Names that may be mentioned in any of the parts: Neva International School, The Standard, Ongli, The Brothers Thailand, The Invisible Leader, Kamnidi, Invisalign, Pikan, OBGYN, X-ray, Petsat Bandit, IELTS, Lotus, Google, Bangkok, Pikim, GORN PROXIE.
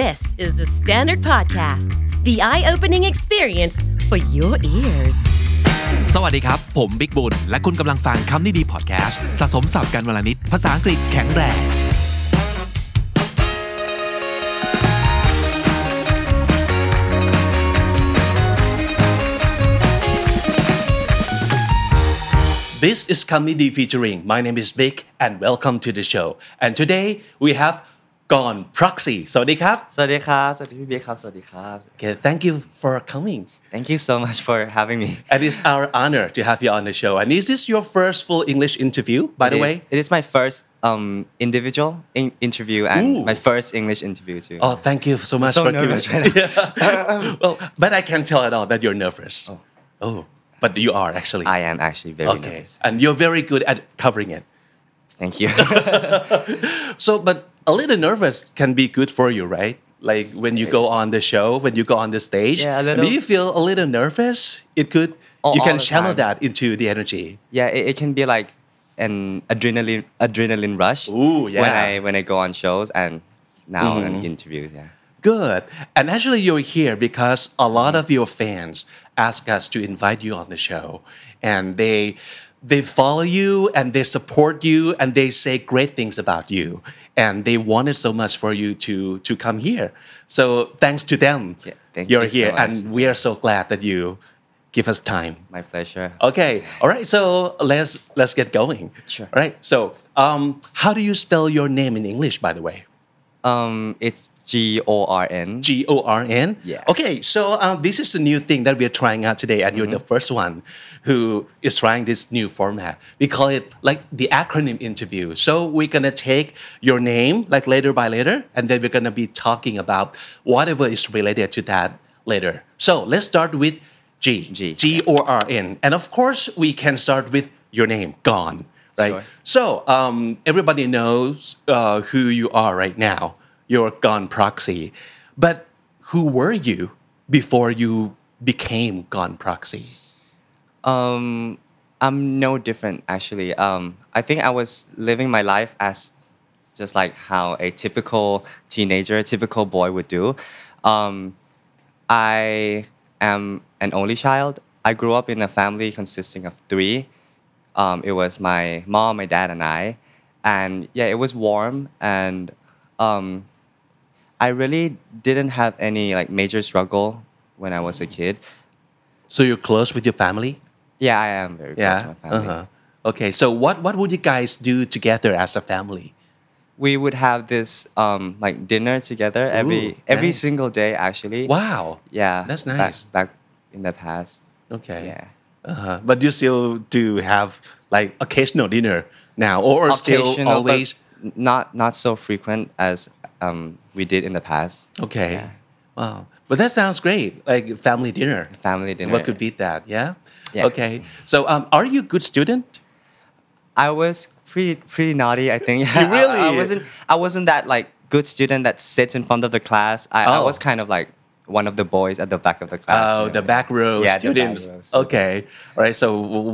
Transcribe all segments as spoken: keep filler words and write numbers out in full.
This is the Standard Podcast, the eye-opening experience for your ears. สวัสดีครับผมบิ๊กบุญและคุณกำลังฟังคำนี้ดีพอดแคสต์สะสมศัพท์กันวันละนิดภาษาอังกฤษแข็งแรงThis is Comedy Featuring. My name is Vic and welcome to the show. And today we have GORN PROXIE. สวัสดีครับสวัสดีครับสวัสดีพี่บิ๊กครับสวัสดีครับ Okay, thank you for coming. Thank you so much for having me. And it's our honor to have you on the show. And is this your first full English interview, by the way? It is my first um individual in- interview and Ooh. my first English interview too. Oh, thank you so much so for giving me. Yeah. Well, but I can tell at all that you're nervous. Oh. oh.But you are actually. I am actually very okay. nervous. And you're very good at covering it. Thank you. So, but a little nervous can be good for you, right? Like when you go on the show, when you go on the stage, yeah, a little, do you feel a little nervous? It could, all, you can channel time. that into the energy. Yeah, it, it can be like an adrenaline, adrenaline rush Ooh, yeah. when I, when I go on shows and now mm. on interview, yeah.Good. And actually you're here because a lot of your fans ask us to invite you on the show. And they they follow you and they support you and they say great things about you. And they wanted so much for you to to come here. So thanks to them. Yeah, thank you're you here so much. And we are so glad that you give us time. My pleasure. Okay. All right. So let's let's get going. Sure. All right. So, um how do you spell your name in English, by the way?Um, it's G O R N. G O R N? Yeah. Okay, so um, this is the new thing that we are trying out today, and mm-hmm. you're the first one who is trying this new format. We call it like the acronym interview. So we're going to take your name, like letter by letter, and then we're going to be talking about whatever is related to that letter. So let's start with G. G. G O R N. And of course, we can start with your name, GORN.Right. Sure. So um, everybody knows uh, who you are right now. You're GORN PROXIE. But who were you before you became GORN PROXIE? Um, I'm no different, actually. Um, I think I was living my life as just like how a typical teenager, a typical boy would do. Um, I am an only child. I grew up in a family consisting of three.Um, it was my mom, my dad, and I. And yeah, it was warm. And um, I really didn't have any like major struggle when I was a kid. So you're close with your family? Yeah, I am very yeah. close with my family. Uh-huh. Okay, so what, what would you guys do together as a family? We would have this um, like dinner together every, Ooh, every nice. single day, actually. Wow. Yeah. That's nice. Back, back in the past. Okay. Yeah.Uh-huh. But you still do have like occasional dinner now, or occasional, still always not not so frequent as um, we did in the past. Okay, yeah. Wow, but that sounds great. Like family dinner. Family dinner. What could beat that? Yeah. yeah. Okay. So, um, are you a good student? I was pretty pretty naughty. I think. You really? I, I wasn't. I wasn't that like good student that sits in front of the class. I, oh. I was kind of like.One of the boys at the back of the class. Oh, the back row yeah, students. Back row. Okay. All right. So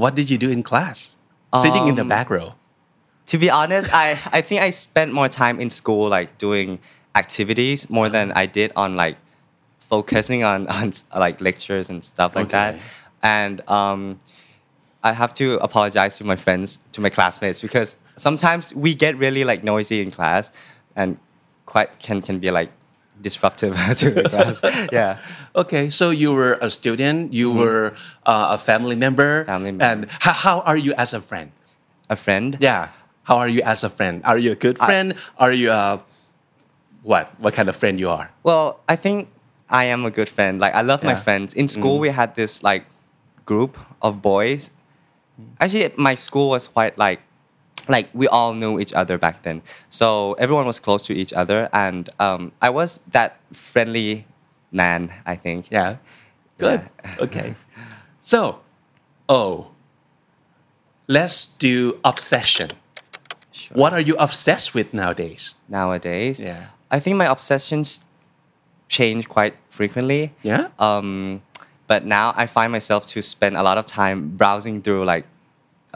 what did you do in class? Um, Sitting in the back row. To be honest, I, I think I spent more time in school like doing activities more than I did on like focusing on, on like lectures and stuff like okay. that. And um, I have to apologize to my friends, to my classmates, because sometimes we get really like noisy in class and quite can, can be like,disruptive to the class. Yeah. Okay, so you were a student, you mm-hmm. were uh, a family member. Family member. And how, how are you as a friend? A friend? Yeah. How are you as a friend? Are you a good friend? I, are you a... What? What kind of friend you are? Well, I think I am a good friend. Like, I love yeah. my friends. In school, mm-hmm. we had this, like, group of boys. Actually, my school was quite, like, like we all knew each other back then. So everyone was close to each other. And um, I was that friendly man, I think. Yeah. Good. Yeah. Okay. So, oh, let's do obsession. Sure. What are you obsessed with nowadays? Nowadays? Yeah. I think my obsessions change quite frequently. Yeah. Um, but now I find myself to spend a lot of time browsing through like,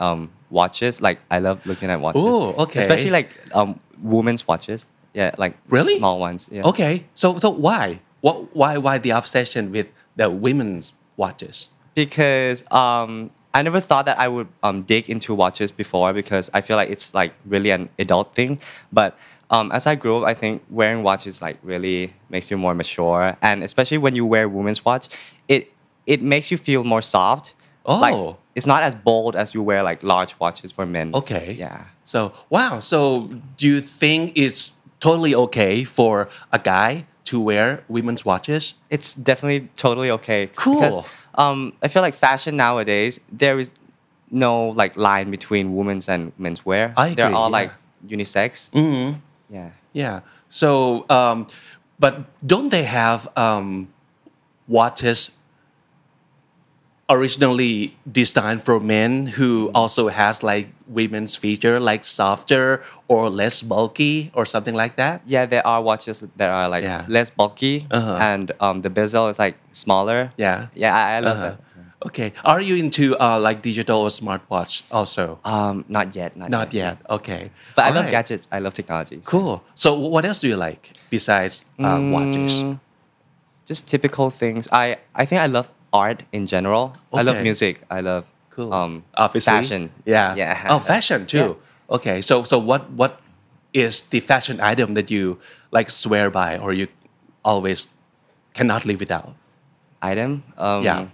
um, watches, like I love looking at watches. Oh, okay. Especially like um, women's watches. Yeah, like really? Small ones. Yeah. Okay. So so why? What why why the obsession with the women's watches? Because um, I never thought that I would um, dig into watches before, because I feel like it's like really an adult thing. But um, as I grew up, I think wearing watches like really makes you more mature, and especially when you wear a woman's watch, it it makes you feel more soft. Oh. Like, it's not as bold as you wear like large watches for men. Okay. Yeah. So, wow. So, do you think it's totally okay for a guy to wear women's watches? It's definitely totally okay. Cool. Because, um, I feel like fashion nowadays, there is no like line between women's and men's wear. I agree. They're all yeah. like unisex. Mm-hmm. Yeah. Yeah. So, um, but don't they have um, watches originally designed for men who also has like women's feature, like softer or less bulky or something like that? Yeah, there are watches that are like yeah. less bulky uh-huh. and um, the bezel is like smaller. Yeah, yeah, I, I love uh-huh. that. Okay, are you into uh, like digital or smartwatch also? Um, not yet, not, not yet. yet. Okay, but All I love right. gadgets. I love technology. So. Cool. So what else do you like besides uh, mm, watches? Just typical things. I I think I love. Art in general. Okay. I love music. I love cool. um, fashion. Yeah. yeah. Oh, fashion too. Yeah. Okay. So so what what is the fashion item that you like swear by or you always cannot live without? Item? Um, yeah.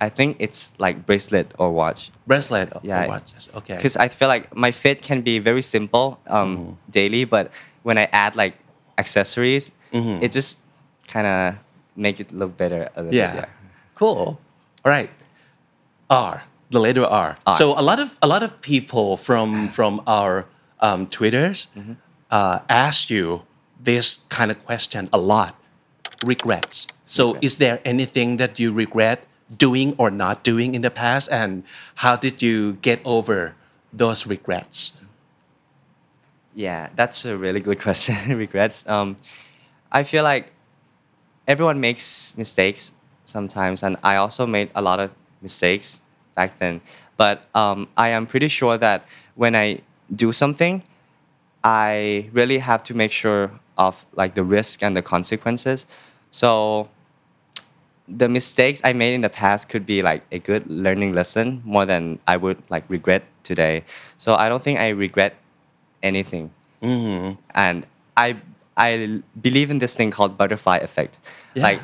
I think it's like bracelet or watch. Bracelet or, yeah. or watches. Okay. Because I feel like my fit can be very simple um, mm-hmm. daily, but when I add like accessories, mm-hmm. it just kind of make it look better a little yeah. bit. Yeah. Cool. All right. R, the letter R. R. So a lot of a lot of people from from our um, Twitters mm-hmm. uh, ask you this kind of question a lot. Regrets. So regrets. Is there anything that you regret doing or not doing in the past, and how did you get over those regrets? Yeah, that's a really good question. Regrets. Um, I feel like everyone makes mistakes. Sometimes, and I also made a lot of mistakes back then. But um, I am pretty sure that when I do something, I really have to make sure of like the risk and the consequences. So the mistakes I made in the past could be like a good learning lesson more than I would like regret today. So I don't think I regret anything. Mm-hmm. And I I believe in this thing called butterfly effect. Yeah. Like.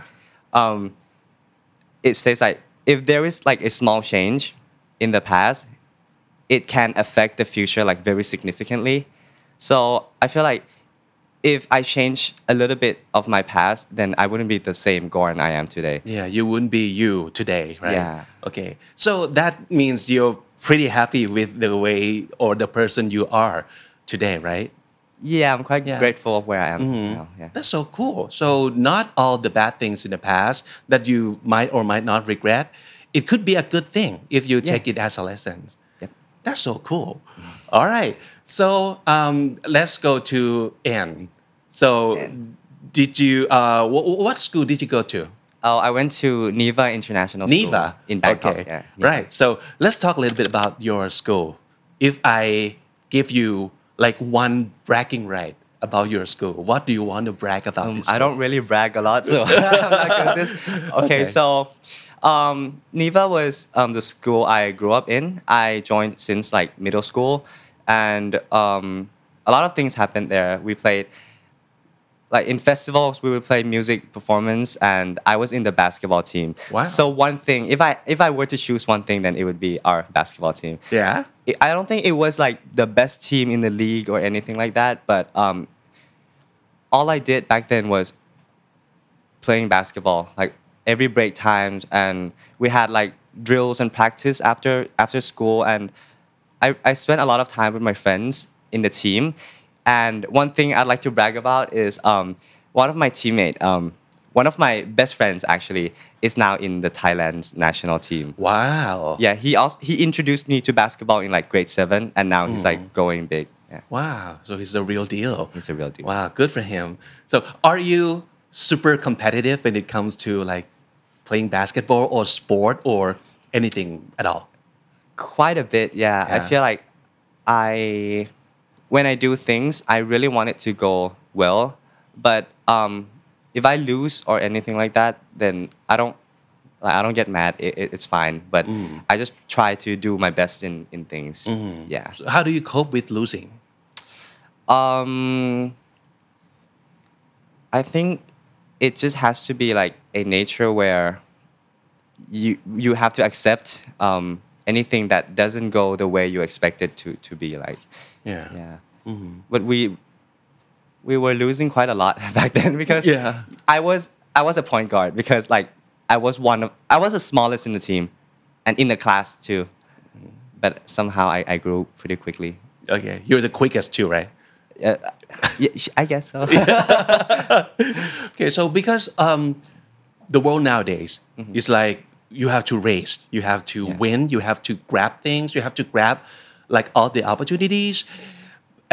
Um, It says like if there is like a small change in the past, it can affect the future like very significantly. So I feel like if I change a little bit of my past, then I wouldn't be the same Gorn I am today. Yeah, you wouldn't be you today, right? Yeah. Okay. So that means you're pretty happy with the way or the person you are today, right? Yeah, I'm quite yeah. grateful of where I am mm-hmm. now. Yeah. That's so cool. So not all the bad things in the past that you might or might not regret, it could be a good thing if you yeah. take it as a lesson. Yep. That's so cool. Mm-hmm. All right. So um, let's go to N. So N. did you, uh, w- what school did you go to? Oh, I went to Neva International School. Neva? In Bangkok. Okay. Yeah, Neva. Right. So let's talk a little bit about your school. If I give you like one bragging right about your school. What do you want to brag about um, this school? I don't really brag a lot, so I'm not good at this. Okay, okay. so um, Neva was um, the school I grew up in. I joined since like middle school, and um, a lot of things happened there. We played, like in festivals, we would play music performance, and I was in the basketball team. Wow. So one thing, if I if I were to choose one thing, then it would be our basketball team. Yeah. I don't think it was like the best team in the league or anything like that, but um, all I did back then was playing basketball, like every break times, and we had like drills and practice after after school, and I, I spent a lot of time with my friends in the team. And one thing I'd like to brag about is um, one of my teammates, um, one of my best friends actually, is now in the Thailand's national team. Wow. Yeah, he also he introduced me to basketball in like grade seven, and now he's mm. like going big. Yeah. Wow. So he's a real deal. He's a real deal. Wow, good for him. So are you super competitive when it comes to like playing basketball or sport or anything at all? Quite a bit, yeah. yeah. I feel like I when I do things, I really want it to go well. But um, if I lose or anything like that, then I don't, like, I don't get mad. It, it, it's fine. But mm. I just try to do my best in in things. Mm. Yeah. So how do you cope with losing? Um, I think it just has to be like a nature where you you have to accept um, anything that doesn't go the way you expect it to to be. Like, yeah, yeah. Mm-hmm. But we we were losing quite a lot back then because yeah. I was I was a point guard because like I was one of I was the smallest in the team and in the class too. Mm-hmm. But somehow I, I grew pretty quickly. Okay, you're the quickest too, right? Uh, yeah, I guess so. Okay, so because um, the world nowadays mm-hmm. is like you have to race, you have to yeah. win, you have to grab things, you have to grab like all the opportunities.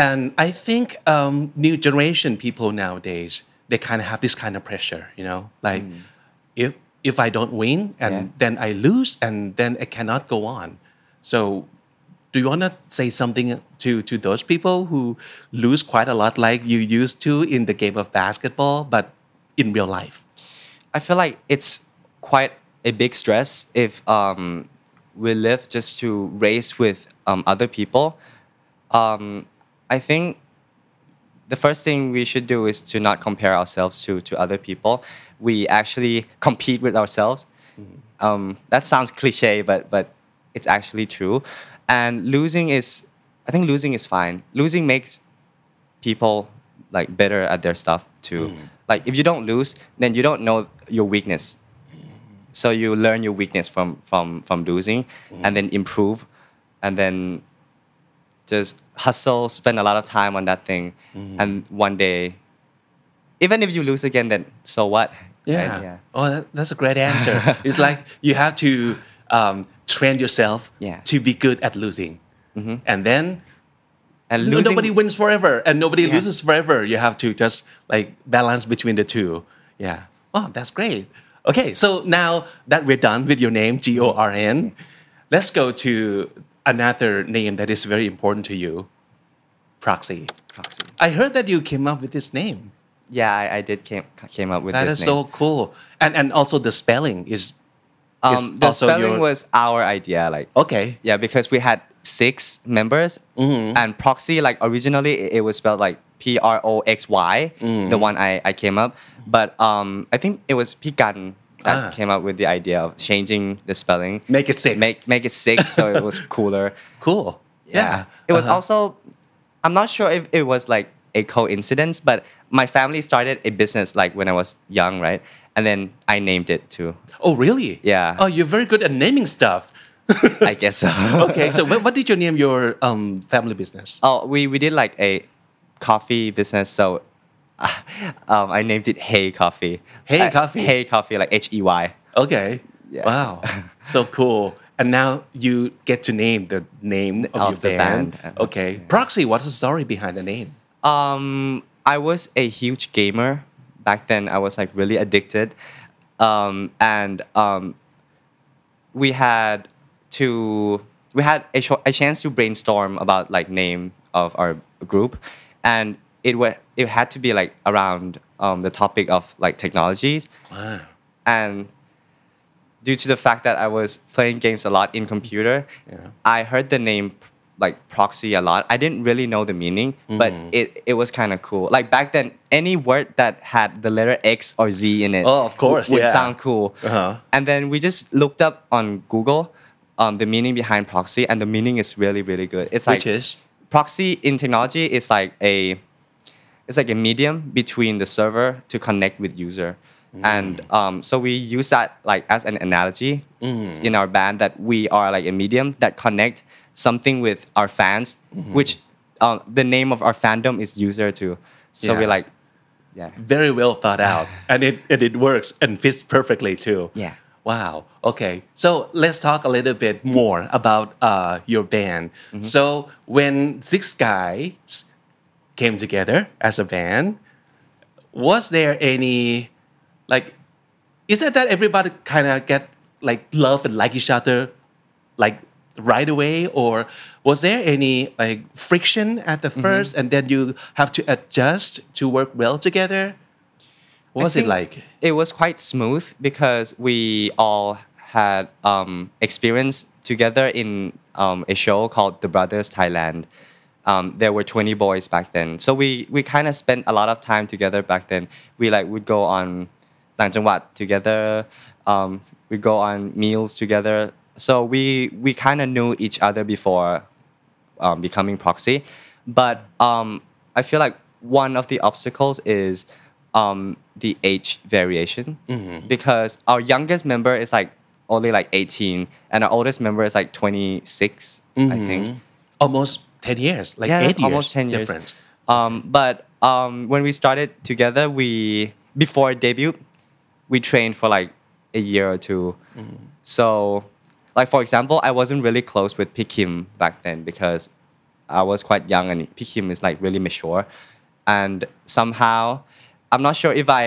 And I think um, new generation people nowadays, they kind of have this kind of pressure, you know, like mm. if if I don't win and yeah. then I lose and then I cannot go on. So do you want to say something to, to those people who lose quite a lot like you used to in the game of basketball, but in real life? I feel like it's quite a big stress if um, we live just to race with um, other people. Um, I think the first thing we should do is to not compare ourselves to, to other people. We actually compete with ourselves. Mm-hmm. Um, that sounds cliche, but but it's actually true. And losing is, I think losing is fine. Losing makes people like better at their stuff too. Mm. Like if you don't lose, then you don't know your weakness. Mm. So you learn your weakness from from from losing, mm. and then improve, and then just hustle, spend a lot of time on that thing, mm. and one day, even if you lose again, then so what? Yeah. Right? Yeah. Oh, that, that's a great answer. It's like you have to. Um, train yourself yeah. to be good at losing. Mm-hmm. And then and losing, nobody wins forever and nobody yeah. loses forever. You have to just like balance between the two. Yeah. Oh, that's great. Okay, so now that we're done with your name, G O R N, let's go to another name that is very important to you, Proxie. Proxie. I heard that you came up with this name. Yeah, I, I did came came up with that this name. That is so cool. And and also the spelling is Um, the spelling your... was our idea, like okay, yeah, because we had six members, mm-hmm. and proxy, like originally it, it was spelled like P R O X Y, mm-hmm. the one I, I came up, but um, I think it was Pikan that ah. came up with the idea of changing the spelling, make it six, make make it six, so it was cooler. Cool, yeah. yeah. It was uh-huh. also, I'm not sure if it was like a coincidence, but my family started a business like when I was young, right? And then I named it too. Oh, really? Yeah. Oh, you're very good at naming stuff. I guess so. Okay. So what, what did you name your um, family business? Oh, we, we did like a coffee business. So uh, um, I named it Hey Coffee. Hey uh, Coffee? Hey Coffee, like H E Y. Okay. Yeah. Wow. So cool. And now you get to name the name of, of your the band. band. Okay. Yeah. Proxie, what's the story behind the name? Um, I was a huge gamer. Back then, I was like really addicted, um, and um, we had to we had a, sh- a chance to brainstorm about like name of our group, and it was it had to be like around um, the topic of like technologies. Wow. And due to the fact that I was playing games a lot in computer, yeah. I heard the name like proxy a lot. I didn't really know the meaning, but mm. it, it was kind of cool. Like back then, any word that had the letter X or Z in it oh, of course, would yeah. sound cool. Uh-huh. And then we just looked up on Google um, the meaning behind proxy, and the meaning is really, really good. It's like Which is? Proxy in technology is like a it's like a medium between the server to connect with user. Mm. And um, so we use that like as an analogy mm. in our band that we are like a medium that connect something with our fans, mm-hmm. which uh, the name of our fandom is user too. So yeah. we're like, yeah. Very well thought out. and it and it works and fits perfectly too. Yeah. Wow. Okay. So let's talk a little bit more about uh, your band. Mm-hmm. So when six guys came together as a band, was there any, like, isn't that everybody kind of get, like, love and like each other, like, right away, or was there any like friction at the first, mm-hmm. and then you have to adjust to work well together? What was it like? It was quite smooth because we all had um, experience together in um, a show called The Brothers Thailand. Um, there were twenty boys back then, so we we kind of spent a lot of time together back then. We like would go onต่างจังหวัด together. Um, we go on meals together. So we we kind of knew each other before um, becoming Proxie. But um, I feel like one of the obstacles is um, the age variation, mm-hmm. because our youngest member is like only like eighteen, and our oldest member is like twenty-six. Mm-hmm. I think almost ten years, like yeah, eight years, almost ten years difference. Um, but um, when we started together, we before debut, we trained for like a year or two. Mm-hmm. So, like for example, I wasn't really close with P Kim back then because I was quite young, and P Kim is like really mature. And somehow, I'm not sure if I,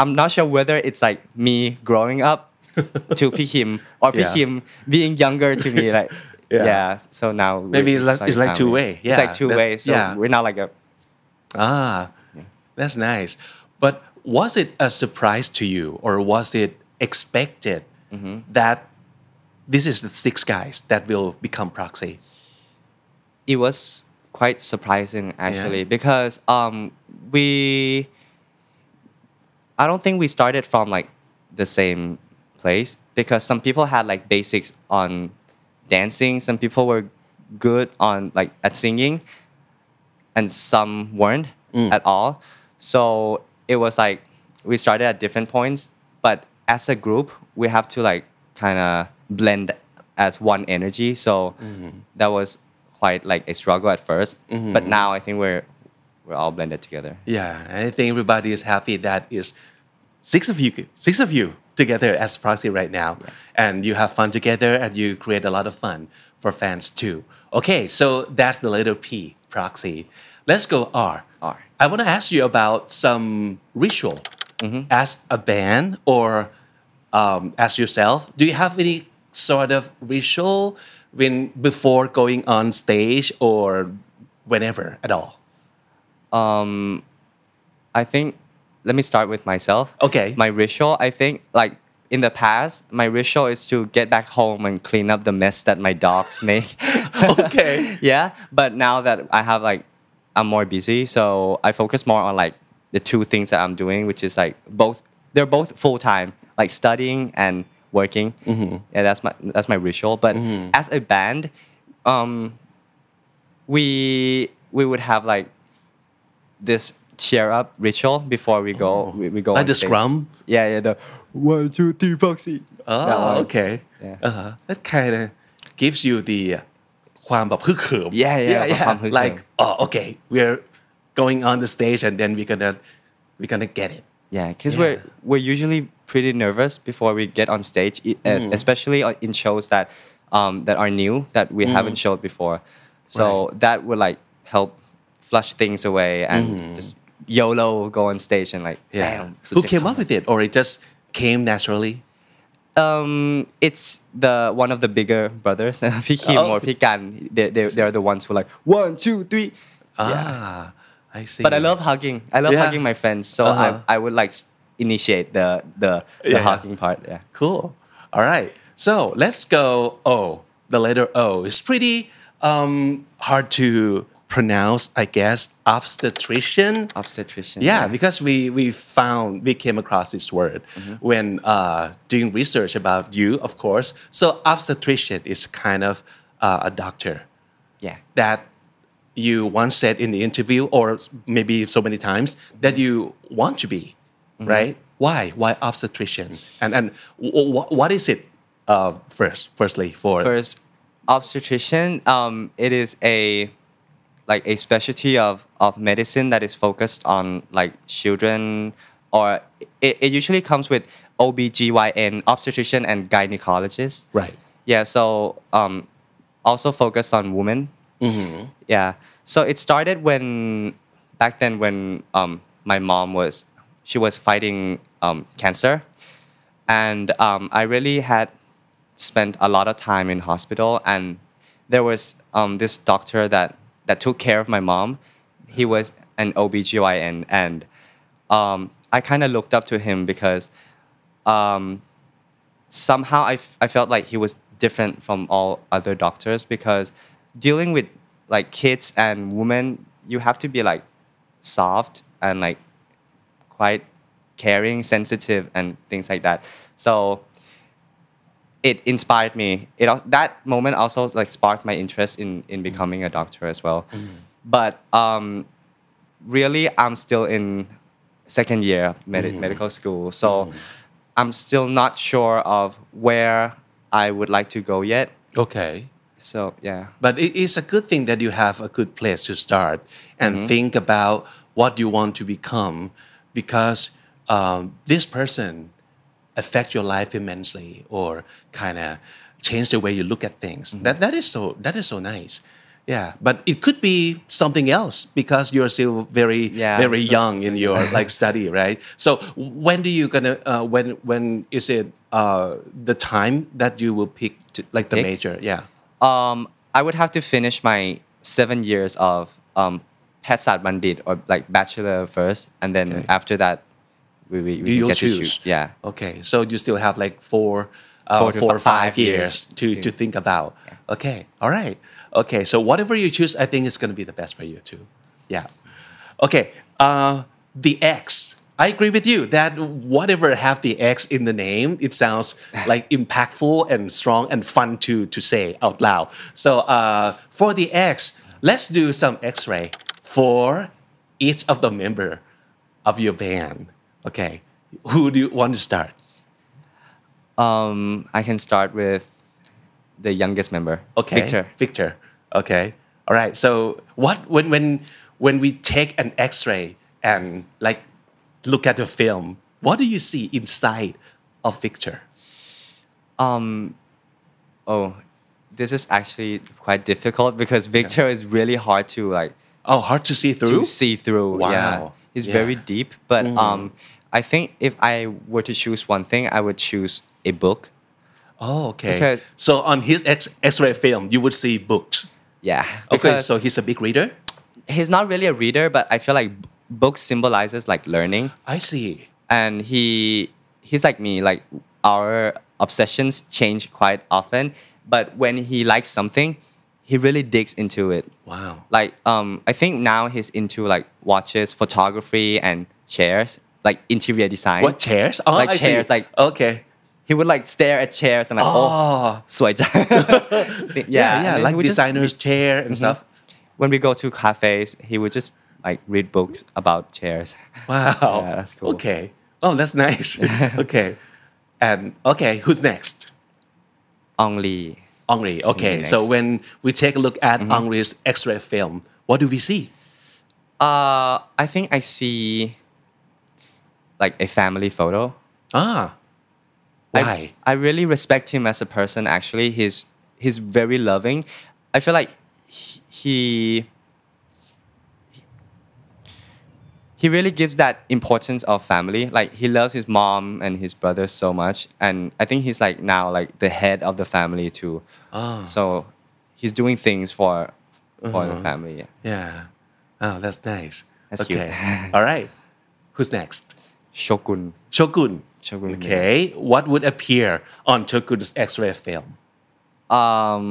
I'm not sure whether it's like me growing up to P Kim or P yeah. Kim being younger to me. Like, yeah. yeah. So now maybe it's like, it's like two way. Yeah, it's like two that, way. So yeah. we're not like a. Ah, yeah. That's nice, but. Was it a surprise to you, or was it expected mm-hmm. that this is the six guys that will become Proxie? It was quite surprising, actually, yeah. because um, we... I don't think we started from, like, the same place, because some people had, like, basics on dancing, some people were good on, like, at singing, and some weren't mm. at all. So... It was like we started at different points, but as a group, we have to like kind of blend as one energy. So mm-hmm. that was quite like a struggle at first, mm-hmm. but now I think we're we're all blended together. Yeah, I think everybody is happy that is six of you, six of you together as Proxie right now, yeah. and you have fun together and you create a lot of fun for fans too. Okay, so that's the letter P, Proxie. Let's go R. R. I want to ask you about some ritual mm-hmm. as a band or um, as yourself. Do you have any sort of ritual when before going on stage or whenever at all? Um, I think, let me start with myself. Okay. My ritual, I think, like in the past, my ritual is to get back home and clean up the mess that my dogs make. Okay. Yeah, but now that I have like, I'm more busy, so I focus more on like the two things that I'm doing, which is like both they're both full time, like studying and working. Mm-hmm. Yeah, that's my that's my ritual. But mm-hmm. as a band, um, we we would have like this cheer up ritual before we go. Oh. We, we go. Like the stage. Scrum. Yeah, yeah. The one, two, three, Proxie. Oh, okay. Yeah. Uh-huh. That kind of gives you the. Yeah, yeah, yeah, yeah. Like, oh, okay, we're going on the stage, and then we're gonna, we're gonna get it. Yeah, because yeah. we're we're usually pretty nervous before we get on stage, mm. especially in shows that um, that are new that we mm. haven't showed before. So right. that would like help flush things away and mm. just YOLO go on stage and like. Yeah. Damn, who came up with it, or it just came naturally? Um, it's the one of the bigger brothers, P Kim oh. or P Kan. They they they're the ones who are like one, two, three. Ah, yeah. I see. But I love hugging. I love yeah. hugging my friends. So uh-huh. I I would like initiate the the, the yeah. hugging part. Yeah. Cool. All right. So let's go O. The letter O is pretty um, hard to pronounce, I guess. Obstetrician. Obstetrician. Yeah, yeah. because we, we found, we came across this word mm-hmm. when uh, doing research about you, of course. So obstetrician is kind of uh, a doctor. Yeah. That you once said in the interview, or maybe so many times, that you want to be, mm-hmm. right? Why? Why obstetrician? And and w- w- what is it uh, first? Firstly, for first obstetrician, um, it is a like a specialty of, of medicine that is focused on like children, or it, it usually comes with O B G Y N, obstetrician and gynecologist. Right. Yeah, so um, also focused on women. Mm-hmm. Yeah, so it started when, back then when um, my mom was, she was fighting um, cancer. And um, I really had spent a lot of time in hospital, and there was um, this doctor that, that took care of my mom. He was an O B G Y N, and um, I kind of looked up to him because um, somehow I, f- I felt like he was different from all other doctors, because dealing with like kids and women, you have to be like soft and like quite caring, sensitive, and things like that. So it inspired me. It that moment also like sparked my interest in in becoming a doctor as well. Mm-hmm. But um, really, I'm still in second year of med- mm-hmm. medical school, so mm-hmm. I'm still not sure of where I would like to go yet. Okay. So yeah. But it is a good thing that you have a good place to start and mm-hmm. think about what you want to become, because um, this person affects your life immensely or kind of change the way you look at things. Mm-hmm. That that is so that is so nice. Yeah, but it could be something else because you're still very, yeah, very so young in your like study, right? So when do you gonna? Uh, when when is it uh, the time that you will pick to, like the pick? major? Yeah. Um, I would have to finish my seven years of um, Petsat Bandit or like bachelor first, and then okay. after that, we we, we get choose. to shoot. Yeah. Okay, so you still have like four, uh, four, four or five, five years, years to to think about. Yeah. Okay, all right. Okay, so whatever you choose, I think it's going to be the best for you too. Yeah. Okay, uh, the X. I agree with you that whatever have the X in the name, it sounds like impactful and strong and fun to, to say out loud. So uh, for the X, let's do some X-ray for each of the member of your band. Okay, who do you want to start? Um, I can start with the youngest member. Okay. Victor. Victor. Okay. All right. So what when when when we take an X-ray and like look at the film, what do you see inside of Victor? Um oh, this is actually quite difficult because Victor yeah. is really hard to like Oh, hard to see through? To see through. Wow. Yeah. He's yeah. very deep. But mm. um I think if I were to choose one thing, I would choose a book. Oh, okay. Because so on his X- X-ray film, you would see books. Yeah. Okay, so he's a big reader? He's not really a reader, but I feel like b- books symbolizes like learning. I see. And he he's like me, like our obsessions change quite often, but when he likes something, he really digs into it. Wow. Like um I think now he's into like watches, photography, and chairs, like interior design. What chairs? Oh, like I chairs see. like okay. He would like stare at chairs and like oh, sway oh. yeah, yeah, yeah like designer's just, chair and mm-hmm. stuff. When we go to cafes, he would just like read books about chairs. Wow, yeah, that's cool. Okay, oh, that's nice. okay, and okay, who's next? Ongli. Ongli. Okay, so when we take a look at mm-hmm. Ongli's X-ray film, what do we see? Uh, I think I see like a family photo. Ah. Why? I, I really respect him as a person, actually. He's he's very loving. I feel like he, he he really gives that importance of family. Like he loves his mom and his brother so much. And I think he's like now like the head of the family too. Oh. So he's doing things for for uh-huh. the family. Yeah. yeah. Oh, that's nice. That's okay. cute. All right. Who's next? Shogun. Shogun. Shogun. Okay, what would appear on Shogun's X-ray film? Um,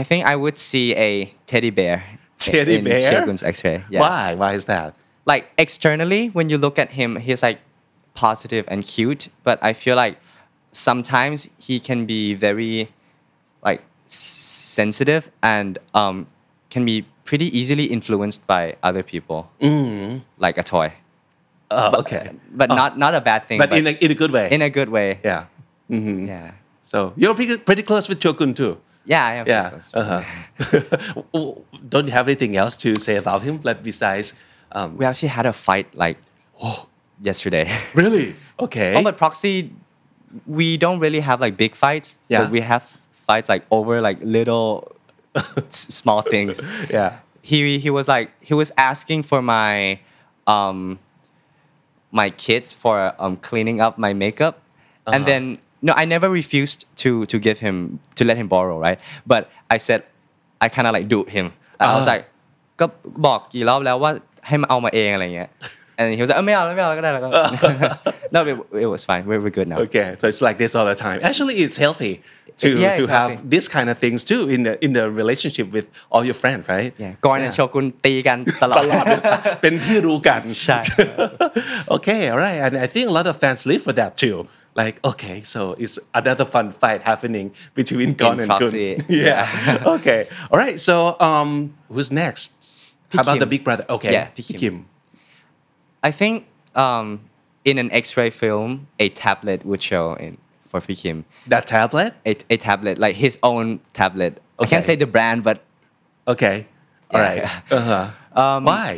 I think I would see a teddy bear. Teddy in bear. Shogun's X-ray. Yeah. Why? Why is that? Like externally, when you look at him, he's like positive and cute. But I feel like sometimes he can be very, like sensitive and um can be pretty easily influenced by other people. Mm. Like a toy. Oh, okay. But, but oh. not not a bad thing. But, but in, a, in a good way. In a good way. Yeah. Mm-hmm. Yeah. So you're pretty, pretty close with Shogun too. Yeah, I am yeah. pretty close. Uh-huh. Don't you have anything else to say about him? Like besides... Um, we actually had a fight like oh, yesterday. Really? Okay. Oh, but Proxie, we don't really have like big fights. Yeah. But we have fights like over like little small things. Yeah. He he was like, he was asking for my... Um, my kids for um, cleaning up my makeup. Uh-huh. And then no, I never refused to to give him to let him borrow, right? But I said I kind of like do him. Uh, I was like, ก็บอกกี่รอบแล้วว่าให้มาเอามาเองอะไรเงี้ย and he was like, ไม่เอาแล้วไม่เอาแล้วก็ได้แล้วก็ No, it, it was fine. We're we're good now. Okay, so it's like this all the time. Actually, it's healthy to yeah, to exactly. have this kind of things too in the in the relationship with all your friends, right? Yeah. กอนกับโชกุนตีกันตลอดเป็นที่รู้กันใช่ Okay, all right. And I think a lot of fans live for that too.Like, okay, so it's another fun fight happening between Gorn and Gun. Yeah. Okay. All right. So um, who's next? How about the big brother? Okay. Yeah, Pikim. I think um, in an X-ray film, a tablet would show in for Pikim. That tablet? A, a tablet, like his own tablet. Okay. I can't say the brand, but... Okay. All yeah. right. Uh-huh. Um, Why?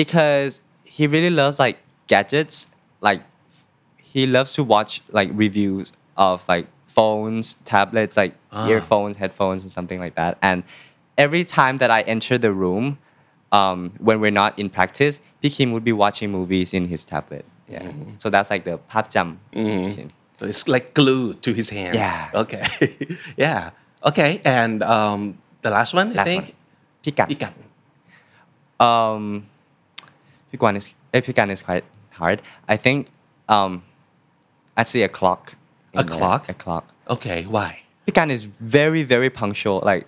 Because he really loves, like, gadgets, like...He loves to watch like reviews of like phones, tablets, like ah. earphones, headphones, and something like that. And every time that I enter the room, um, when we're not in practice, Pikim would be watching movies in his tablet. Yeah. Mm-hmm. So that's like the pap jam. Mm-hmm. So it's like glue to his hand. Yeah. Okay. yeah. Okay. And um, the last one, I last think. Last one. Pikan. Pikan. Um, Pikan is, eh, Pikan is quite hard. I think. Um,I'd say a clock. A clock? A clock. Okay, why? Pikan is very, very punctual. Like,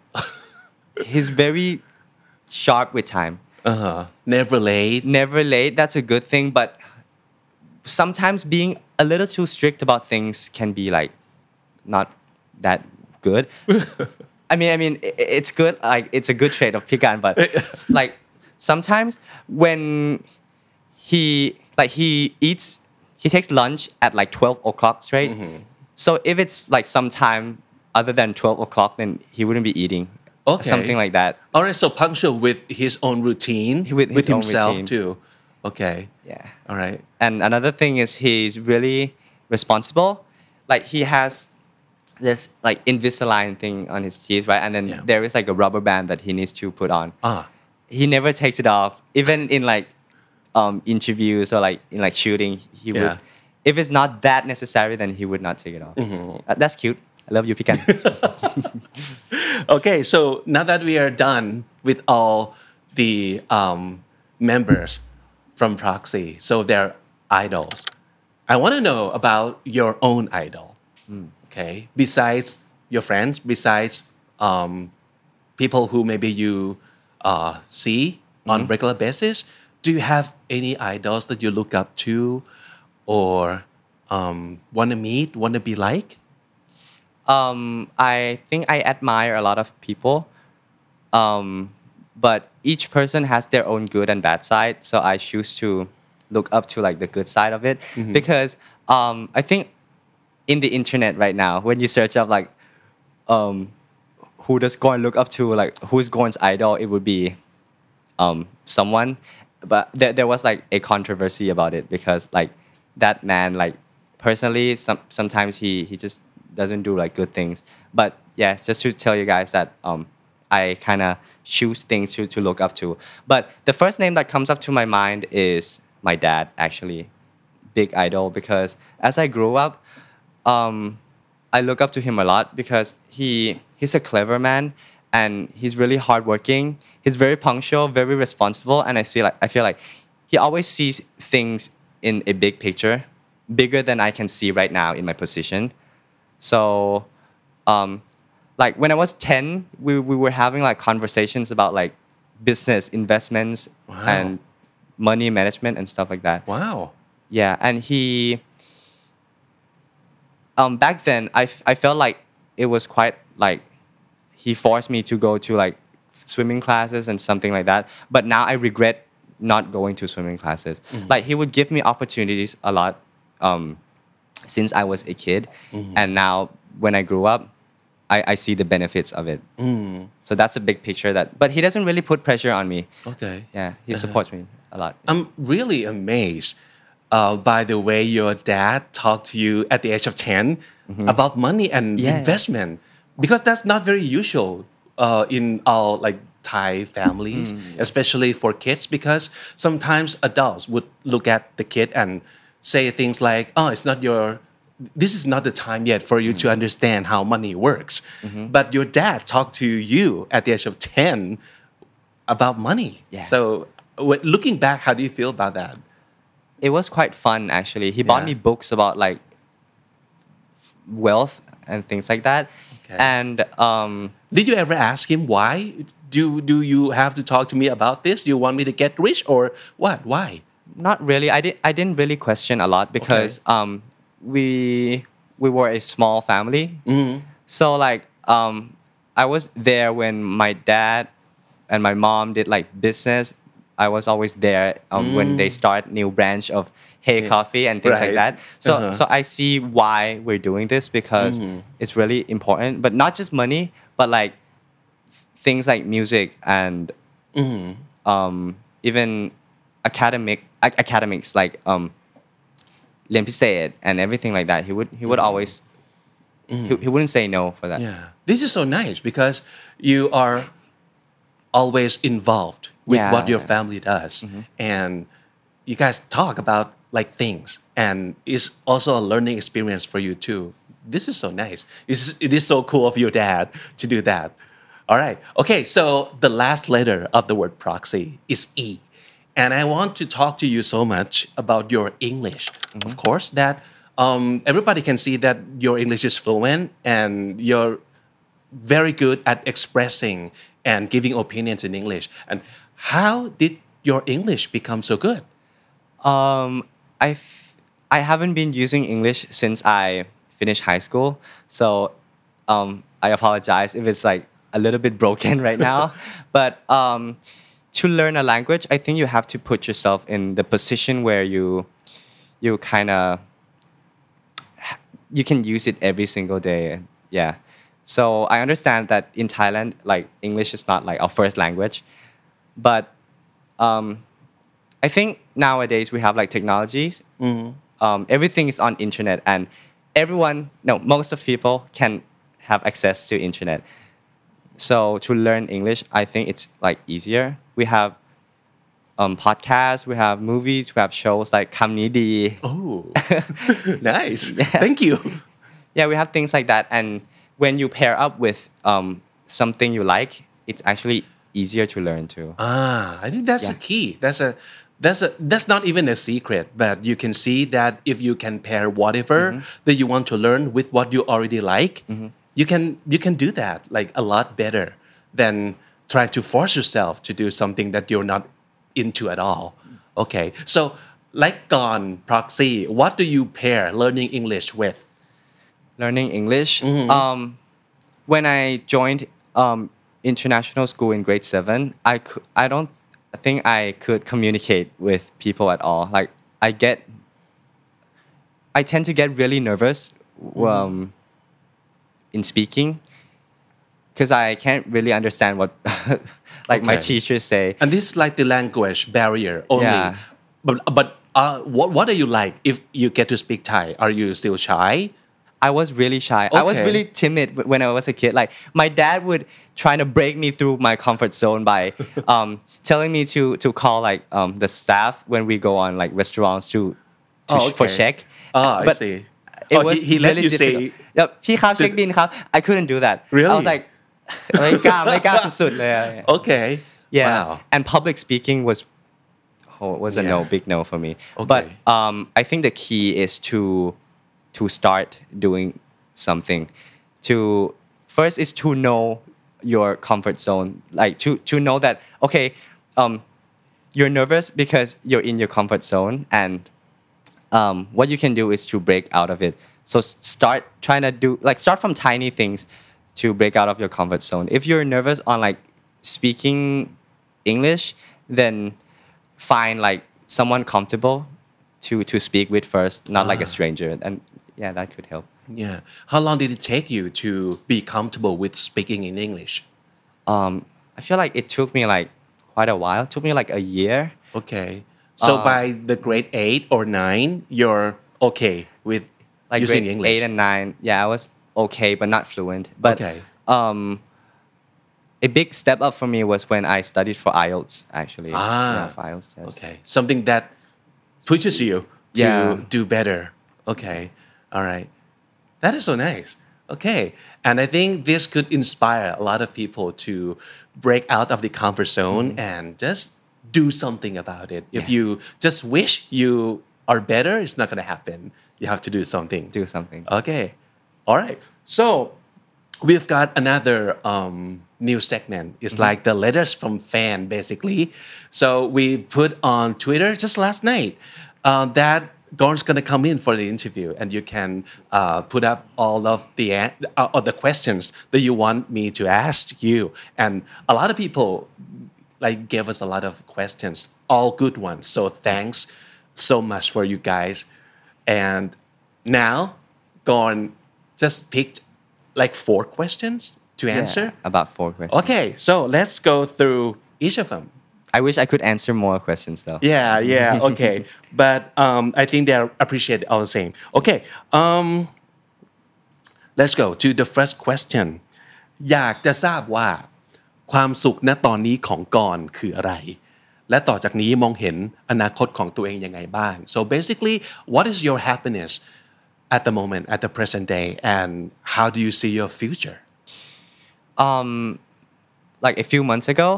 he's very sharp with time. Uh-huh. Never late. Never late. That's a good thing. But sometimes being a little too strict about things can be, like, not that good. I mean, I mean, it's good. Like, it's a good trait of Pikan. But, like, sometimes when he, like, he eats...He takes lunch at like twelve o'clock straight. Mm-hmm. So if it's like sometime other than twelve o'clock, then he wouldn't be eating. Okay. Something like that. All right, so punctual with his own routine, with, with himself routine. Too. Okay. Yeah. All right. And another thing is he's really responsible. Like he has this like Invisalign thing on his teeth, right? And then yeah. there is like a rubber band that he needs to put on. Ah. He never takes it off, even in like,Um, interviews or like in like shooting, he yeah. would. If it's not that necessary, then he would not take it off. Mm-hmm. Uh, that's cute. I love you, Pikan. Okay, so now that we are done with all the um, members from Proxie, so they're idols. I want to know about your own idol. Mm. Okay, besides your friends, besides um, people who maybe you uh, see on mm-hmm. regular basis.Do you have any idols that you look up to or um, want to meet, want to be like? Um, I think I admire a lot of people. Um, but each person has their own good and bad side. So I choose to look up to like the good side of it. Mm-hmm. Because um, I think in the internet right now, when you search up like um, who does Gorn look up to, like who's Gorn's idol, it would be um, someone...But there, there was like a controversy about it because like that man, like personally, some, sometimes he, he just doesn't do like good things. But yeah, just to tell you guys that um, I kind of choose things to, to look up to. But the first name that comes up to my mind is my dad, actually. Big idol, because as I grew up, um, I look up to him a lot because he he's a clever man.And he's really hardworking. He's very punctual, very responsible, and I see like I feel like he always sees things in a big picture, bigger than I can see right now in my position. So, um, like when I was ten, we we were having like conversations about like business, investments, wow. and money management and stuff like that. Wow. Yeah, and he. Um, back then, I f- I felt like it was quite like.He forced me to go to like swimming classes and something like that. But now I regret not going to swimming classes. Mm-hmm. Like he would give me opportunities a lot um, since I was a kid. Mm-hmm. And now when I grew up, I, I see the benefits of it. Mm-hmm. So that's a big picture that, but he doesn't really put pressure on me. Okay. Yeah. He supports uh-huh. me a lot. I'm really amazed uh, by the way your dad talked to you at the age of ten mm-hmm. about money and yeah. investment.Because that's not very usual uh, in our like Thai families, mm-hmm. especially for kids. Because sometimes adults would look at the kid and say things like, "Oh, it's not your this is not the time yet for you mm-hmm. to understand how money works. Mm-hmm. But your dad talked to you at the age of ten about money. Yeah. So looking back, how do you feel about that? It was quite fun, actually. He yeah. bought me books about like wealth and things like that. Okay. And um, did you ever ask him why? Do, do you have to talk to me about this? Do you want me to get rich or what? Why? Not really. I, di- I didn't really question a lot because okay. um, we we were a small family. Mm-hmm. So like um, I was there when my dad and my mom did like business. I was always there um, mm. when they start new branch of Hey Coffee and things right. like that. So uh-huh. so I see why we're doing this because mm-hmm. it's really important. But not just money, but like things like music and mm-hmm. um, even academic a- academics like um, Len Pisayet and everything like that. He would he would mm-hmm. always mm-hmm. He, he wouldn't say no for that. Yeah, this is so nice because you are always involved with yeah. what your family does mm-hmm. and you guys talk about like things and it's also a learning experience for you too. This is so nice. It's, it is so cool of your dad to do that. All right. Okay, so the last letter of the word proxy is E. And I want to talk to you so much about your English. Mm-hmm. Of course, that um, everybody can see that your English is fluent and you're very good at expressing and giving opinions in English. And how did your English become so good? Um, I I haven't been using English since I finished high school. So um, I apologize if it's like a little bit broken right now. But um, to learn a language, I think you have to put yourself in the position where you you kind of, you can use it every single day. Yeah. So I understand that in Thailand, like English is not like our first language, but um, I think nowadays we have like technologies. Mm-hmm. Um, everything is on internet, and everyone, no, most of people can have access to internet. So to learn English, I think it's like easier. We have um, podcasts, we have movies, we have shows like Kamnidi. Oh, nice! Yeah. Thank you. Yeah, we have things like that, and when you pair up with um, something you like, it's actually easier to learn too. Ah, I think that's yeah. a key. That's a that's a that's not even a secret, but you can see that if you can pair whatever mm-hmm. that you want to learn with what you already like, mm-hmm. you can you can do that like a lot better than trying to force yourself to do something that you're not into at all. Okay, so like Gorn Proxie, what do you pair learning English with? Learning English. Mm-hmm. Um, when I joined um, international school in grade seven, I cu- I don't think I could communicate with people at all. Like I get, I tend to get really nervous um, mm-hmm. in speaking because I can't really understand what like okay. my teachers say. And this is like the language barrier only. Yeah. But but uh, what what are you like if you get to speak Thai? Are you still shy? I was really shy. Okay. I was really timid when I was a kid. Like my dad would try to break me through my comfort zone by um, telling me to to call like um, the staff when we go on like restaurants to, to oh, okay. for check. Oh, but I see. It oh, was he, he really let you difficult. Say. Yep, "พี่ครับ check bill ครับ." I couldn't do that. Really? I was like, "ไม่กล้าไม่กล้าสุดๆเลย." Okay. Yeah. Wow. And public speaking was oh, was a yeah. no, big no for me. Okay. But um, I think the key is to to start doing something. To first is to know your comfort zone, like to to know that okay, um, you're nervous because you're in your comfort zone, and um, what you can do is to break out of it. So start trying to do like start from tiny things to break out of your comfort zone. If you're nervous on like speaking English, then find like someone comfortable to to speak with first, not ah. like a stranger, and. Yeah, that could help. Yeah. How long did it take you to be comfortable with speaking in English? Um, I feel like it took me like quite a while. It took me like a year. Okay. So uh, by the grade eight or nine, you're okay with like using English? Like grade eight and nine, yeah, I was okay, but not fluent. But okay. um, a big step up for me was when I studied for I E L T S, actually. Ah. Yeah, for I E L T S test. Okay. Something that pushes you to yeah. do better. Okay. All right. That is so nice. Okay. And I think this could inspire a lot of people to break out of the comfort zone mm-hmm. and just do something about it. Yeah. If you just wish you are better, it's not going to happen. You have to do something. Do something. Okay. All right. So we've got another um, new segment. It's mm-hmm. like the letters from fan, basically. So we put on Twitter just last night uh, that Gorn's going to come in for the interview, and you can uh, put up all of the uh, all the questions that you want me to ask you. And a lot of people like gave us a lot of questions, all good ones. So thanks so much for you guys. And now Gorn just picked like four questions to answer. Yeah, about four questions. Okay, so let's go through each of them. I wish I could answer more questions though. Yeah, yeah, okay. But um, I think they're appreciated all the same. Okay, um, let's go to the first question. อยากจะทราบว่าความสุขณตอนนี้ของกรคืออะไรและต่อจากนี้มองเห็นอนาคตของตัวเองยังไงบ้าง So basically, what is your happiness at the moment, at the present day, and how do you see your future? Um, like a few months ago,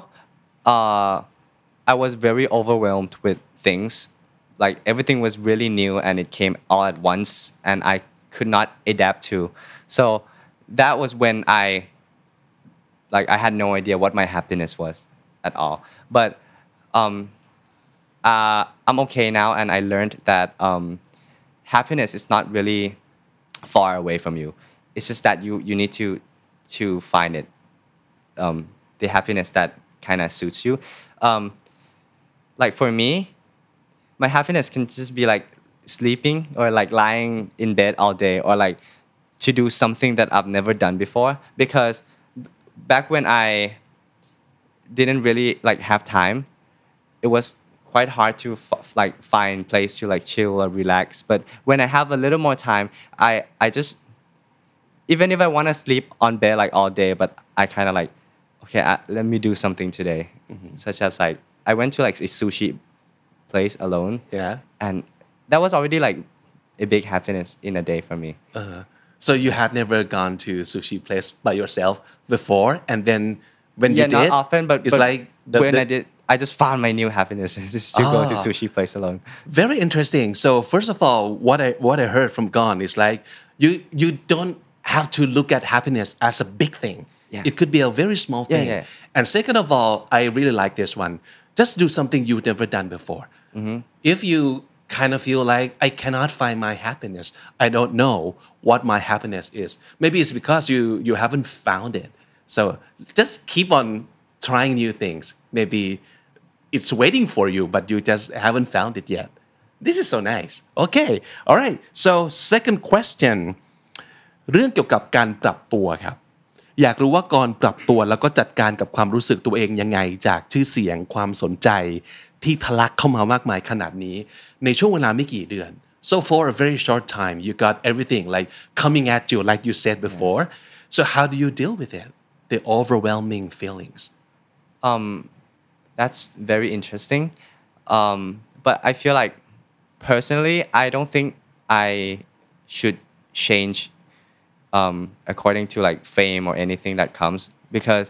uh, I was very overwhelmed with things. Like everything was really new and it came all at once and I could not adapt to. So that was when I, like I had no idea what my happiness was at all. But um, uh, I'm okay now and I learned that um, happiness is not really far away from you. It's just that you, you need to, to find it. Um, the happiness that kind of suits you. Um, like for me, my happiness can just be like sleeping or like lying in bed all day or like to do something that I've never done before. Because back when I didn't really like have time, it was quite hard to f- like find place to like chill or relax. But when I have a little more time, I, I just, even if I want to sleep on bed like all day, but I kind of like, okay, I, let me do something today. Mm-hmm. Such as like, I went to like a sushi place alone. Yeah. And that was already like a big happiness in a day for me. Uh-huh. So you had never gone to sushi place by yourself before, and then when yeah, you did, yeah, not often, but it's but like the, when the... I did, I just found my new happiness is to ah, go to sushi place alone. Very interesting. So first of all, what I what I heard from Gorn is like you you don't have to look at happiness as a big thing. Yeah. It could be a very small thing. Yeah, yeah. And second of all, I really like this one. Just do something you've never done before. Mm-hmm. If you kind of feel like I cannot find my happiness, I don't know what my happiness is. Maybe it's because you you haven't found it. So just keep on trying new things. Maybe it's waiting for you, but you just haven't found it yet. This is so nice. Okay. All right. So second question. เรื่องเกี่ยวกับการปรับตัวครับอยากรู้ว่าก่อนปรับตัวแล้วก็จัดการกับความรู้สึกตัวเองยังไงจากชื่อเสียงความสนใจที่ทะลักเข้ามามากมายขนาดนี้ในช่วงเวลาไม่กี่เดือน So for a very short time you got everything like coming at you like you said before. So how do you deal with it? The overwhelming feelings. Um, that's very interesting. Um, but I feel like personally I don't think I should change um, according to like fame or anything that comes because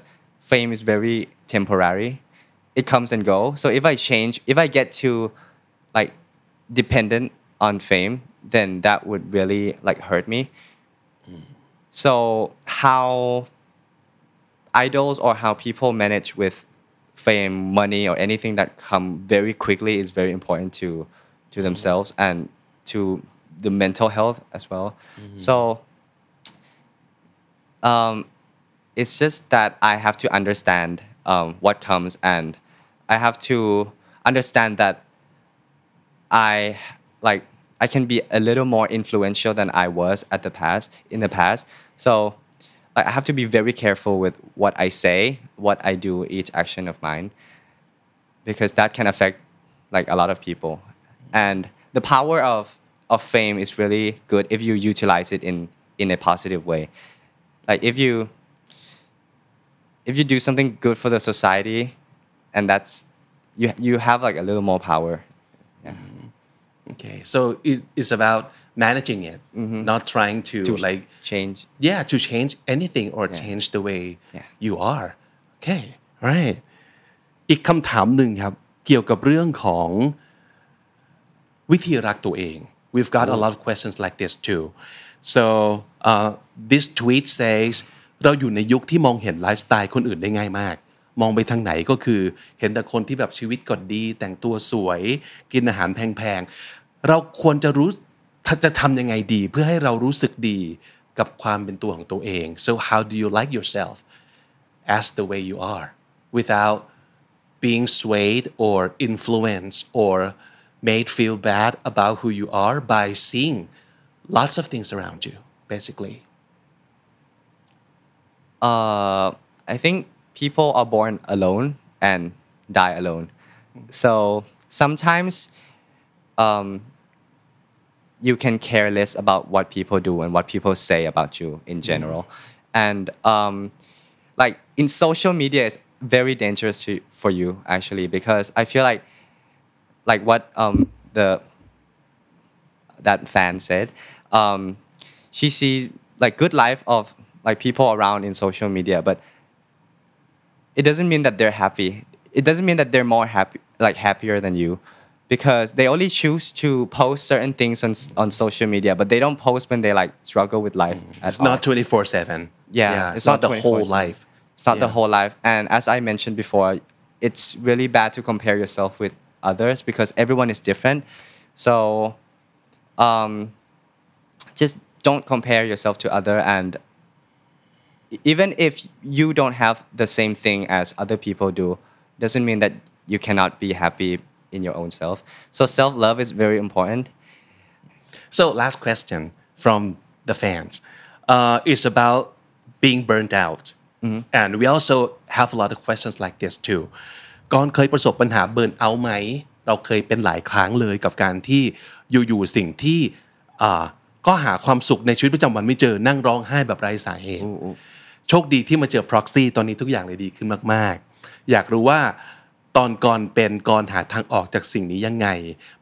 fame is very temporary.It comes and go. So if I change, if I get too like dependent on fame, then that would really like hurt me. Mm. So how idols or how people manage with fame, money, or anything that come very quickly is very important to to themselves mm. and to the mental health as well. Mm-hmm. So um, it's just that I have to understand um, what comes and.I have to understand that I like I can be a little more influential than I was at the past in the past. So like, I have to be very careful with what I say, what I do, each action of mine, because that can affect like a lot of people. And the power of of fame is really good if you utilize it in in a positive way. Like if you if you do something good for the society.And that's you. You have like a little more power. Yeah. Okay, so it, it's about managing it, mm-hmm. not trying to, to like change. Yeah, to change anything or yeah. change the way yeah. you are. Okay, right. อีกคำถามนึงครับเกี่ยวกับเรื่องของวิธีรักตัวเอง We've got a lot of questions like this too. So uh, this tweet says เราอยู่ในยุคที่มองเห็นไลฟ์สไตล์คนอื่นได้ง่ายมากมองไปทางไหนก็คือเห็นแต่คนที่แบบชีวิตก็ดีแต่งตัวสวยกินอาหารแพงๆเราควรจะรู้จะทำยังไงดีเพื่อให้เรารู้สึกดีกับความเป็นตัวของตัวเอง So how do you like yourself as the way you are without being swayed or influenced or made feel bad about who you are by seeing lots of things around you basically uh, I think people are born alone and die alone so sometimes um you can care less about what people do and what people say about you in general mm-hmm. and um, like in social media it's very dangerous to, for you actually because I feel like like what um, the that fan said um, she sees like good life of like people around in social media but it doesn't mean that they're happy it doesn't mean that they're more happy like happier than you because they only choose to post certain things on on social media but they don't post when they like struggle with life mm. it's all. Not twenty-four seven yeah, yeah it's, it's not, not the whole life it's not yeah. the whole life and as I mentioned before it's really bad to compare yourself with others because everyone is different so um just don't compare yourself to other and even if you don't have the same thing as other people do doesn't mean that you cannot be happy in your own self so self-love is very important so last question from the fans uh, is about being burnt out mm-hmm. and we also have a lot of questions like this too ก่อนเคยประสบปัญหาเบิร์นเอาท์ไหมเราเคยเป็นหลายครั้งเลยกับการที่อยู่ๆสิ่งที่ก็หาความสุขในชีวิตประจำวันไม่เจอนั่งร้องไห้แบบไร้สาเหตุโชคดีที่มาเจอ proxy ตอนนี้ทุกอย่างเลยดีขึ้นมากๆอยากรู้ว่าตอนก่อนเป็นก่อนหาทางออกจากสิ่งนี้ยังไง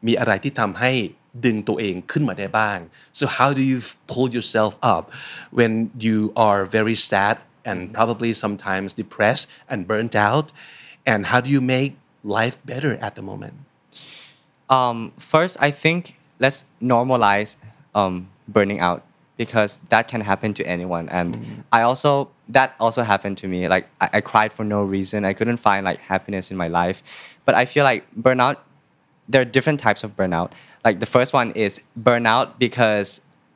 มีอะไรที่ทำให้ดึงตัวเองขึ้นมาได้บ้าง So how do you pull yourself up when you are very sad and probably sometimes depressed and burnt out and how do you make life better at the moment um, First I think let's normalize um, burning out because that can happen to anyone and mm-hmm. I also that also happened to me like I, I cried for no reason I couldn't find like happiness in my life but I feel like burnout there are different types of burnout like the first one is burnout because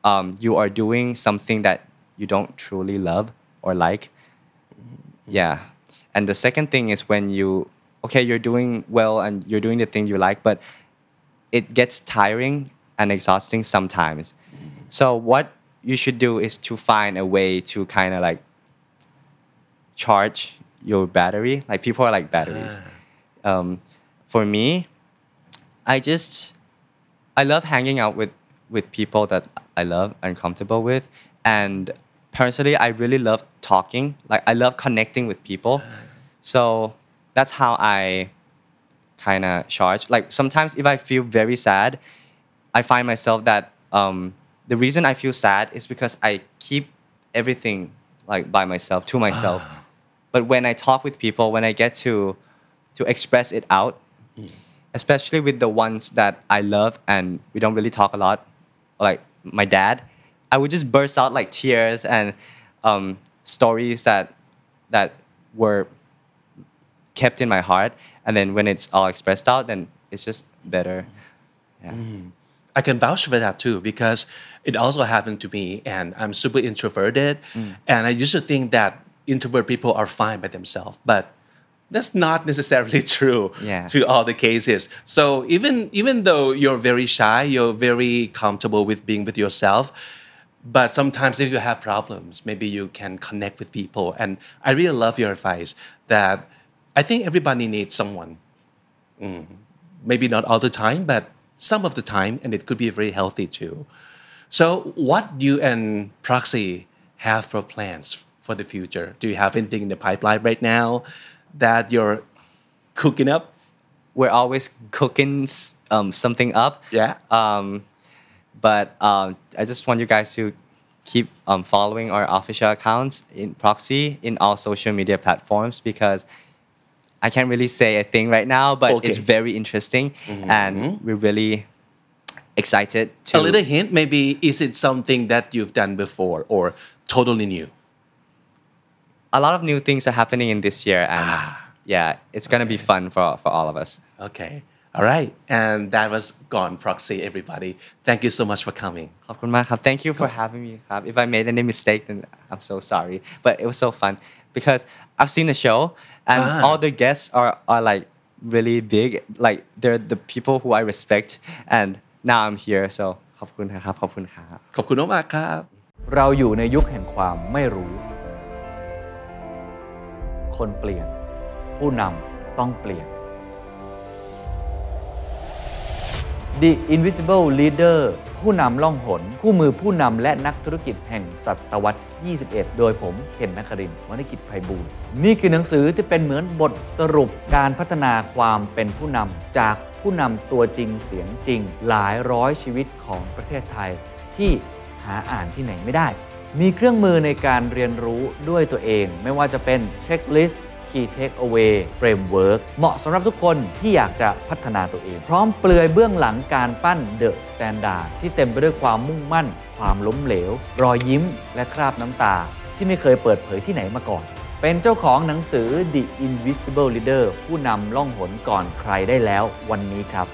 um, you are doing something that you don't truly love or like yeah and the second thing is when you okay you're doing well and you're doing the thing you like but it gets tiring and exhausting sometimes so what you should do is to find a way to kind of like charge your battery like people are like batteries ah. um, for me I just I love hanging out with with people that I love and comfortable with and personally I really love talking like I love connecting with people ah. so that's how I kind of charge like sometimes if I feel very sad I find myself that um, the reason I feel sad is because I keep everything like by myself to myself ah.But when I talk with people, when I get to to express it out, mm. especially with the ones that I love and we don't really talk a lot, like my dad, I would just burst out like tears and um, stories that that were kept in my heart. And then when it's all expressed out, then it's just better. Yeah. Mm. I can vouch for that too because it also happened to me, and I'm super introverted, mm. and I used to think that.Introvert people are fine by themselves, but that's not necessarily true yeah. to all the cases. So even even though you're very shy, you're very comfortable with being with yourself, but sometimes if you have problems, maybe you can connect with people. And I really love your advice that I think everybody needs someone. Mm. Maybe not all the time, but some of the time, and it could be very healthy too. So what you and Proxie have for plans?For the future, do you have anything in the pipeline right now that you're cooking up? We're always cooking um, something up. Yeah. Um, But um, I just want you guys to keep um, following our official accounts in Proxie in all social media platforms, because I can't really say a thing right now, but okay. It's very interesting, mm-hmm. and we're really excited to... A little hint, maybe, is it something that you've done before or totally new? A lot of new things are happening in this year, and yeah, it's going to okay. be fun for, for all of us. Okay. All right. And that was Gorn Proxie, everybody. Thank you so much for coming. Thank you for having me. If I made any mistake, then I'm so sorry. But it was so fun because I've seen the show and ah. all the guests are, are like really big. Like they're the people who I respect. And now I'm here. So thank you. Thank you. Thank you so much. We are in the age of ignorance. People change. Leaders must change.The Invisible Leader ผู้นำล่องหนคู่มือผู้นำและนักธุรกิจแห่งศตวรรษที่ยี่สิบเอ็ดโดยผมเคนนครินทร์วณิกิจไพบูลย์นี่คือหนังสือที่เป็นเหมือนบทสรุปการพัฒนาความเป็นผู้นำจากผู้นำตัวจริงเสียงจริงหลายร้อยชีวิตของประเทศไทยที่หาอ่านที่ไหนไม่ได้มีเครื่องมือในการเรียนรู้ด้วยตัวเองไม่ว่าจะเป็นเช็คลิสต์Key Takeaway Framework เหมาะสำหรับทุกคนที่อยากจะพัฒนาตัวเองพร้อมเปลือยเบื้องหลังการปั้น The Standard ที่เต็มไปด้วยความมุ่งมั่นความล้มเหลวรอยยิ้มและคราบน้ำตาที่ไม่เคยเปิดเผยที่ไหนมาก่อนเป็นเจ้าของหนังสือ The Invisible Leader ผู้นำล่องหนก่อนใครได้แล้ววันนี้ครับ